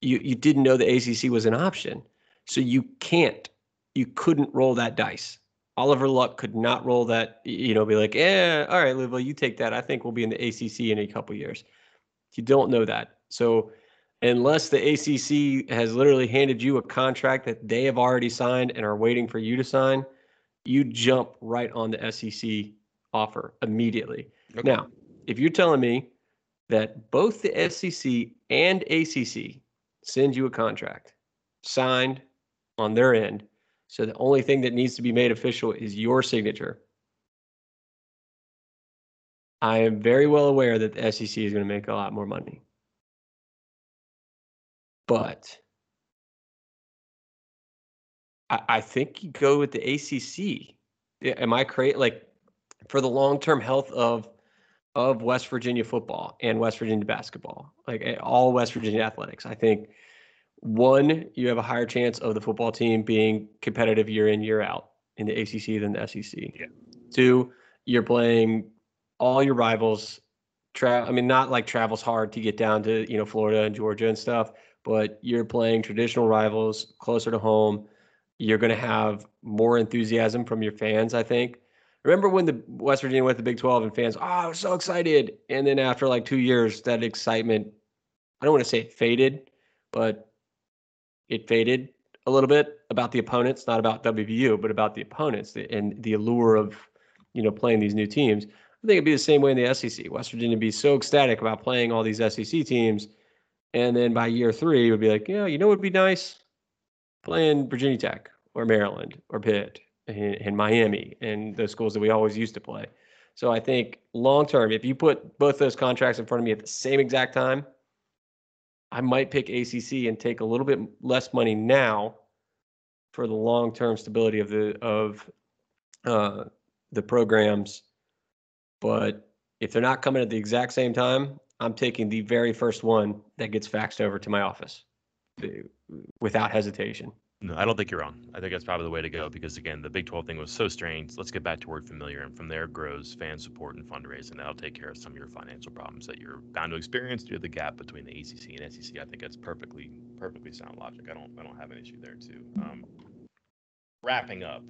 You you didn't know the A C C was an option. So you can't, you couldn't roll that dice. Oliver Luck could not roll that, you know, be like, yeah, all right, Louisville, you take that. I think we'll be in the A C C in a couple of years. You don't know that. So unless the A C C has literally handed you a contract that they have already signed and are waiting for you to sign, you jump right on the S E C offer immediately. Okay. Now, if you're telling me that both the S E C and A C C send you a contract signed on their end, so the only thing that needs to be made official is your signature, I am very well aware that the S E C is going to make a lot more money. But I think you go with the A C C. Am I create like for the long-term health of of West Virginia football and West Virginia basketball, like all West Virginia athletics? I think one, you have a higher chance of the football team being competitive year in, year out in the A C C than the S E C. Yeah. Two, you're playing all your rivals. Tra- I mean, not like travel's hard to get down to, you know, Florida and Georgia and stuff, but you're playing traditional rivals closer to home. You're going to have more enthusiasm from your fans, I think. Remember when the West Virginia went to the Big twelve and fans, oh, I was so excited. And then after like two years, that excitement, I don't want to say it faded, but it faded a little bit about the opponents, not about W V U, but about the opponents and the allure of, you know, playing these new teams. I think it'd be the same way in the S E C. West Virginia would be so ecstatic about playing all these S E C teams. And then by year three, it would be like, yeah, you know what would be nice? Playing Virginia Tech or Maryland or Pitt and, and Miami and the schools that we always used to play. So I think long-term, if you put both those contracts in front of me at the same exact time, I might pick A C C and take a little bit less money now for the long-term stability of the of uh, the programs. But if they're not coming at the exact same time, I'm taking the very first one that gets faxed over to my office to, without hesitation. No, I don't think you're wrong. I think that's probably the way to go because, again, the Big twelve thing was so strange. Let's get back to word familiar, and from there grows fan support and fundraising. That'll take care of some of your financial problems that you're bound to experience due to the gap between the A C C and S E C. I think that's perfectly, perfectly sound logic. I don't, I don't have an issue there too. Um, wrapping up,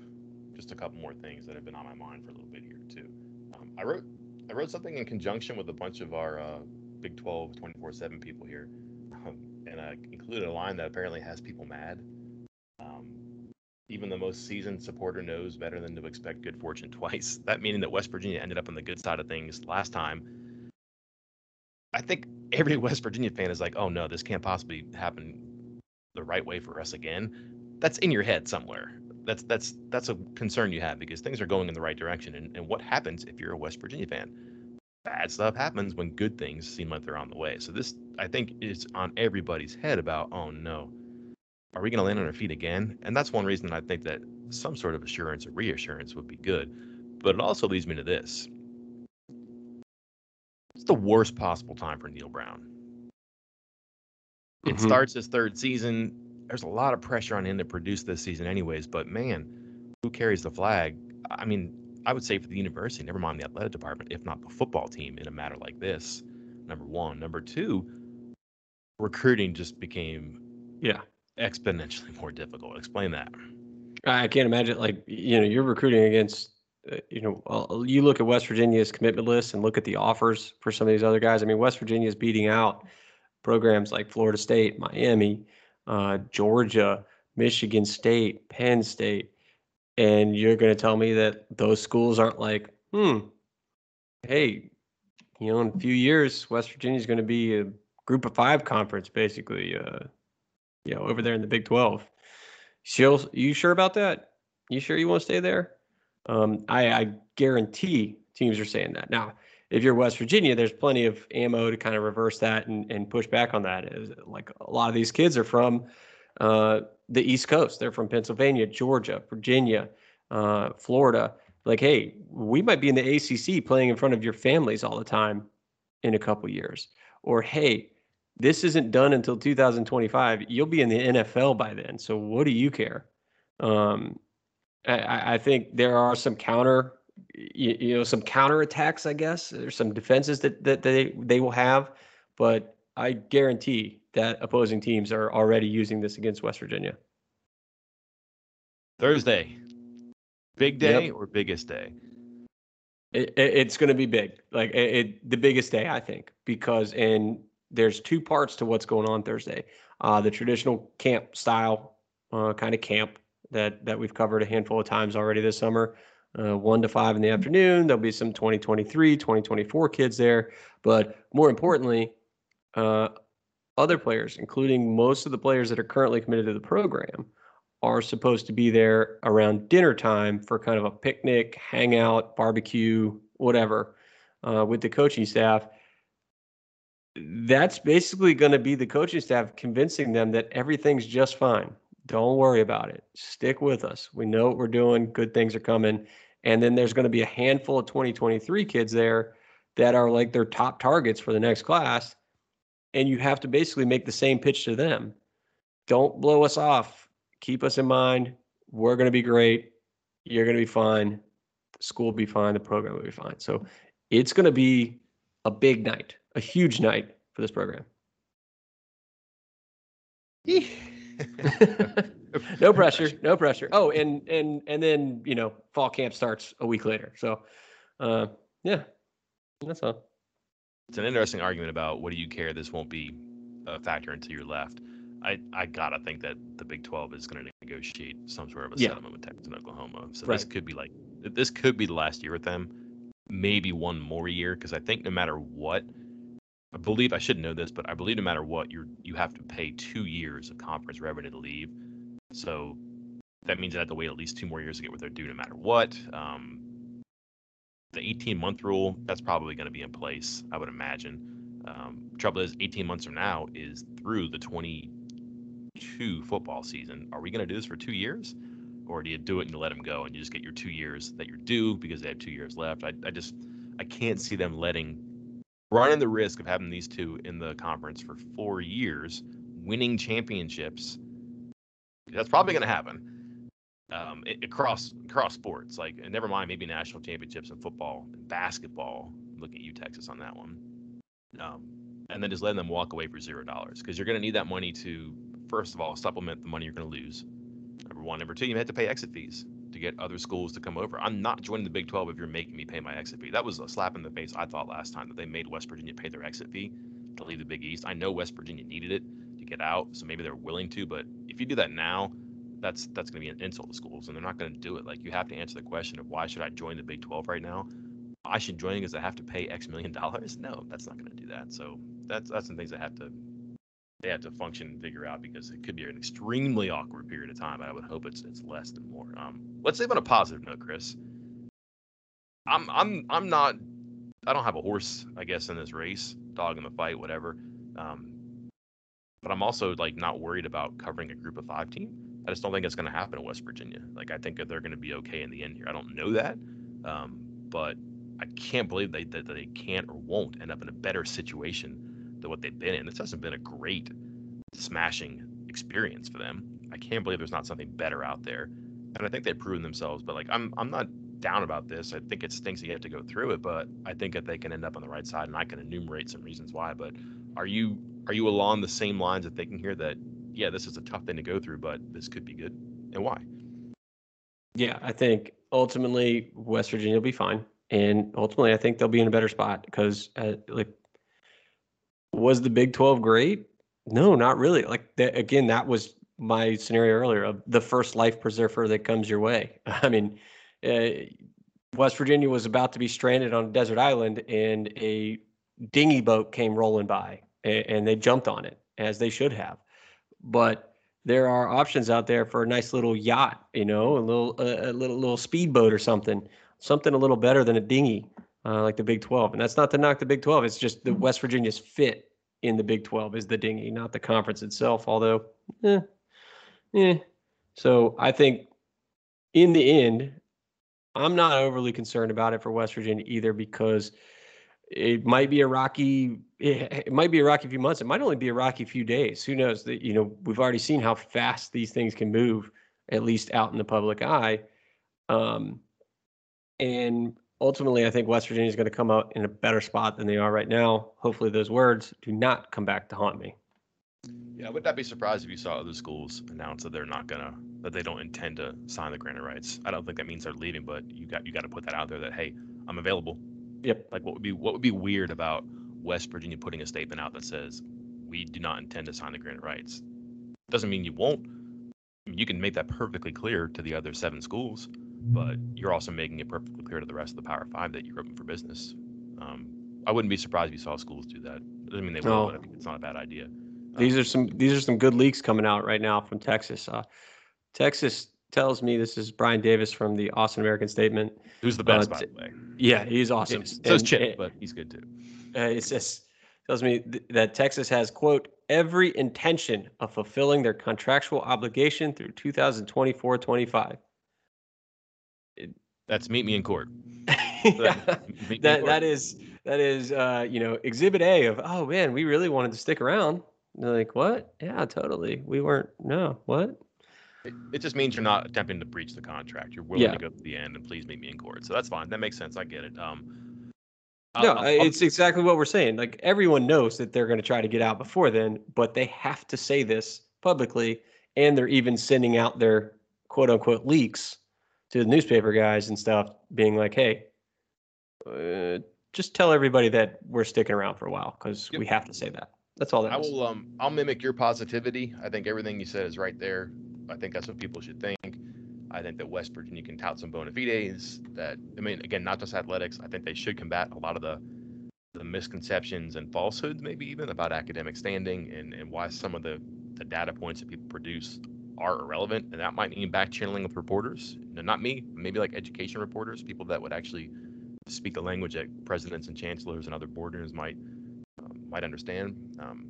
just a couple more things that have been on my mind for a little bit here too. Um, I wrote, I wrote something in conjunction with a bunch of our uh, Big twelve twenty-four seven people here, um, and I included a line that apparently has people mad. Even the most seasoned supporter knows better than to expect good fortune twice. That meaning that West Virginia ended up on the good side of things last time. I think every West Virginia fan is like, oh no, this can't possibly happen the right way for us again. That's in your head somewhere. That's that's that's a concern you have because things are going in the right direction. And, and what happens if you're a West Virginia fan? Bad stuff happens when good things seem like they're on the way. So this, I think, is on everybody's head about, oh no, are we going to land on our feet again? And that's one reason I think that some sort of assurance or reassurance would be good. But it also leads me to this. It's the worst possible time for Neil Brown. It mm-hmm. starts his third season. There's a lot of pressure on him to produce this season anyways. But, man, who carries the flag? I mean, I would say for the university, never mind the athletic department, if not the football team in a matter like this, number one. Number two, recruiting just became – yeah. exponentially more difficult. Explain that. I can't imagine, like, you know, you're recruiting against, uh, you know, uh, you look at West Virginia's commitment list and look at the offers for some of these other guys. I mean, West Virginia is beating out programs like Florida State, Miami, uh, Georgia, Michigan State, Penn State. And you're going to tell me that those schools aren't like, hmm, hey, you know, in a few years, West Virginia is going to be a group of five conference, basically, uh, you know, over there in the Big twelve. She'll, you sure about that? You sure you want to stay there? Um, I, I guarantee teams are saying that. Now, if you're West Virginia, there's plenty of ammo to kind of reverse that and, and push back on that. Was, like a lot of these kids are from uh, the East Coast. They're from Pennsylvania, Georgia, Virginia, uh, Florida. Like, hey, we might be in the A C C playing in front of your families all the time in a couple years. Or, hey, this isn't done until two thousand twenty-five. You'll be in the N F L by then. So what do you care? Um, I, I think there are some counter, you, you know, some counterattacks, I guess. There's some defenses that, that they, they will have. But I guarantee that opposing teams are already using this against West Virginia. Thursday. Big day yep. or biggest day? It, it, it's going to be big. Like it, it, the biggest day, I think, because in – there's two parts to what's going on Thursday. Uh, the traditional camp style uh, kind of camp that that we've covered a handful of times already this summer, uh, one to five in the afternoon. There'll be some twenty twenty-three, twenty twenty-four kids there. But more importantly, uh, other players, including most of the players that are currently committed to the program, are supposed to be there around dinner time for kind of a picnic, hangout, barbecue, whatever, uh, with the coaching staff. That's basically going to be the coaching staff convincing them that everything's just fine. Don't worry about it. Stick with us. We know what we're doing. Good things are coming. And then there's going to be a handful of twenty twenty-three kids there that are like their top targets for the next class. And you have to basically make the same pitch to them. Don't blow us off. Keep us in mind. We're going to be great. You're going to be fine. The school will be fine. The program will be fine. So it's going to be a big night. A huge night for this program. No pressure, no pressure. Oh, and and and then, you know, fall camp starts a week later. So, uh, yeah, that's all. It's an interesting argument about what do you care? This won't be a factor until you're left. I, I gotta think that the Big twelve is going to negotiate some sort of a yeah. settlement with Texas and Oklahoma. So right. this could be like this could be the last year with them. Maybe one more year because I think no matter what. I believe I should know this, but I believe no matter what, you you have to pay two years of conference revenue to leave. So that means I have to wait at least two more years to get what they're due, no matter what. Um, the eighteen-month rule, that's probably going to be in place, I would imagine. Um, trouble is, eighteen months from now is through the twenty-two football season. Are we going to do this for two years? Or do you do it and you let them go and you just get your two years that you're due because they have two years left? I, I just I can't see them letting running the risk of having these two in the conference for four years, winning championships. That's probably going to happen um, it, across across sports. Like, and never mind maybe national championships in football and basketball. Look at you, Texas, on that one. Um, and then just letting them walk away for zero dollars because you're going to need that money to, first of all, supplement the money you're going to lose. Number one. Number two, you have to pay exit fees to get other schools to come over. I'm not joining the Big twelve if you're making me pay my exit fee. That was a slap in the face, I thought, last time that they made West Virginia pay their exit fee to leave the Big East. I know West Virginia needed it to get out, so maybe they're willing to. But if you do that now, that's that's going to be an insult to schools, and they're not going to do it. Like, you have to answer the question of why should I join the Big twelve right now? I should join because I have to pay X million dollars? No, that's not going to do that. So that's that's some things I have to – they have to function and figure out because it could be an extremely awkward period of time. I would hope it's it's less than more. Um, let's leave on a positive note, Chris. I'm I'm I'm not. I don't have a horse, I guess, in this race, dog in the fight, whatever. Um, but I'm also like not worried about covering a Group of Five team. I just don't think it's going to happen in West Virginia. Like, I think that they're going to be okay in the end here. I don't know that, um, but I can't believe they that they can't or won't end up in a better situation than what they've been in. This hasn't been a great smashing experience for them. I can't believe there's not something better out there. And I think they've proven themselves, but like, I'm I'm not down about this. I think it stinks that you have to go through it, but I think that they can end up on the right side, and I can enumerate some reasons why. But are you are you along the same lines of thinking here that, yeah, this is a tough thing to go through, but this could be good, and why? Yeah, I think ultimately West Virginia will be fine. And ultimately I think they'll be in a better spot because uh, like, was the Big twelve great? No, not really. Like, that, again, that was my scenario earlier of the first life preserver that comes your way. I mean, uh, West Virginia was about to be stranded on a desert island, and a dinghy boat came rolling by, and, and they jumped on it, as they should have. But there are options out there for a nice little yacht, you know, a little a, a little little speedboat or something, something a little better than a dinghy. Uh, like the Big twelve. And that's not to knock the Big twelve. It's just the West Virginia's fit in the Big twelve is the dinghy, not the conference itself, although, eh, eh. So I think in the end, I'm not overly concerned about it for West Virginia either, because it might be a rocky, it, it might be a rocky few months. It might only be a rocky few days. Who knows? That, you know, we've already seen how fast these things can move, at least out in the public eye. Um, and ultimately, I think West Virginia is going to come out in a better spot than they are right now. Hopefully those words do not come back to haunt me. Yeah, I would not be surprised if you saw other schools announce that they're not going to, that they don't intend to sign the grant of rights. I don't think that means they're leaving, but you got you got to put that out there that, hey, I'm available. Yep. Like, what would be what would be weird about West Virginia putting a statement out that says, we do not intend to sign the grant of rights? Doesn't mean you won't. I mean, you can make that perfectly clear to the other seven schools, but you're also making it perfectly clear to the rest of the Power Five that you're open for business. Um, I wouldn't be surprised if you saw schools do that. I mean, they will, oh, but I think it's not a bad idea. Um, these are some these are some good leaks coming out right now from Texas. Uh, Texas tells me, this is Brian Davis from the Austin American Statement. Who's the best, uh, by the way. Yeah, he's awesome. He's, so is Chip, it, but he's good too. Uh, it says, tells me th- that Texas has, quote, every intention of fulfilling their contractual obligation through two thousand twenty-four twenty-five. That's meet me in court. that in that, court. that is that is uh, you know, exhibit A of, oh man, we really wanted to stick around. And they're like, what? Yeah, totally. We weren't. No, what? It, it just means you're not attempting to breach the contract. You're willing yeah. to go to the end, and please meet me in court. So that's fine. That makes sense. I get it. Um, I'll, no, I'll, I'll, it's exactly what we're saying. Like, everyone knows that they're going to try to get out before then, but they have to say this publicly, and they're even sending out their quote unquote leaks to the newspaper guys and stuff, being like, hey, uh, just tell everybody that we're sticking around for a while, because yep. we have to say that. That's all that I is. will, um, I'll mimic your positivity. I think everything you said is right there. I think that's what people should think. I think that West Virginia can tout some bona fides. That, I mean, again, not just athletics. I think they should combat a lot of the the misconceptions and falsehoods, maybe even, about academic standing and, and why some of the, the data points that people produce are irrelevant, and that might mean back channeling with reporters. No, not me, maybe like education reporters, people that would actually speak a language that presidents and chancellors and other boardrooms might um, might understand. Um,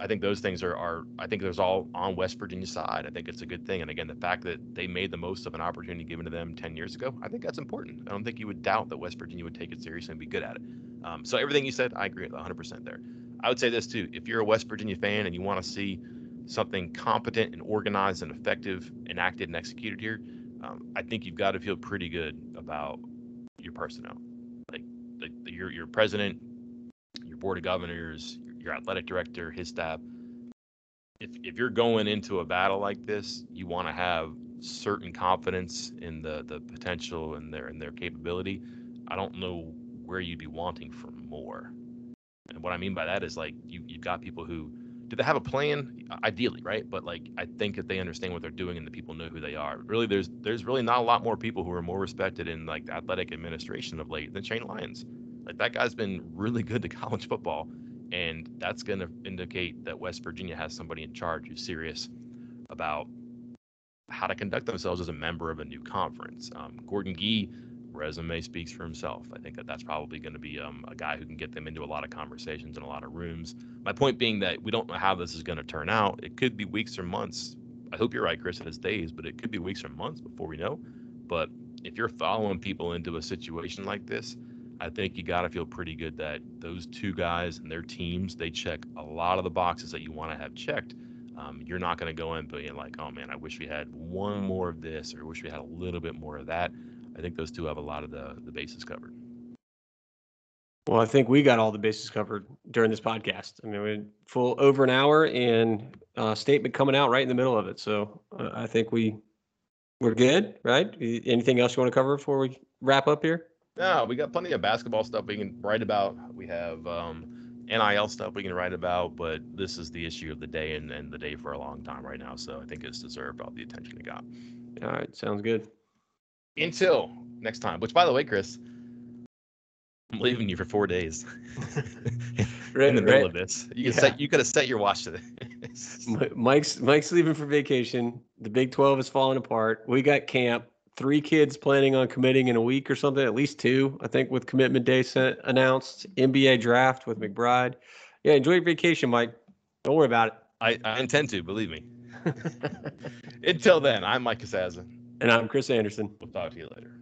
I think those things are, are, I think there's all on West Virginia's side. I think it's a good thing. And again, the fact that they made the most of an opportunity given to them ten years ago, I think that's important. I don't think you would doubt that West Virginia would take it seriously and be good at it. Um, so everything you said, I agree with one hundred percent there. I would say this too. If you're a West Virginia fan and you want to see something competent and organized and effective enacted and executed here, um, I think you've got to feel pretty good about your personnel. Like, like your, your president, your board of governors, your athletic director, his staff. If if you're going into a battle like this, you want to have certain confidence in the, the potential and their and their capability. I don't know where you'd be wanting for more. And what I mean by that is, like, you you've got people who do they have a plan, ideally, right? But like, I think if they understand what they're doing and the people know who they are, really, there's there's really not a lot more people who are more respected in like the athletic administration of late than Shane Lyons. Like, that guy's been really good to college football. And that's going to indicate that West Virginia has somebody in charge who's serious about how to conduct themselves as a member of a new conference. Um, Gordon Gee, resume speaks for himself. I think that that's probably going to be um, a guy who can get them into a lot of conversations in a lot of rooms. My point being that we don't know how this is going to turn out. It could be weeks or months. I hope you're right, Chris, in his days, but it could be weeks or months before we know. But if you're following people into a situation like this, I think you got to feel pretty good that those two guys and their teams, they check a lot of the boxes that you want to have checked. Um, you're not going to go in being like, oh, man, I wish we had one more of this or I wish we had a little bit more of that. I think those two have a lot of the, the bases covered. Well, I think we got all the bases covered during this podcast. I mean, we had full over an hour and a statement coming out right in the middle of it. So uh, I think we, we're good, right? Anything else you want to cover before we wrap up here? No, we got plenty of basketball stuff we can write about. We have um, N I L stuff we can write about, but this is the issue of the day and, and the day for a long time right now. So I think it's deserved all the attention it got. All right, sounds good. Until next time, which, by the way, Chris, I'm leaving you for four days right, in the middle right. of this. You, yeah. set, you could have set your watch to this. Mike's, Mike's leaving for vacation. The Big twelve is falling apart. We got camp. Three kids planning on committing in a week or something, at least two, I think, with commitment day sent, announced. N B A draft with McBride. Yeah, enjoy your vacation, Mike. Don't worry about it. I, I intend to, believe me. Until then, I'm Mike Casazza. And I'm Chris Anderson. We'll talk to you later.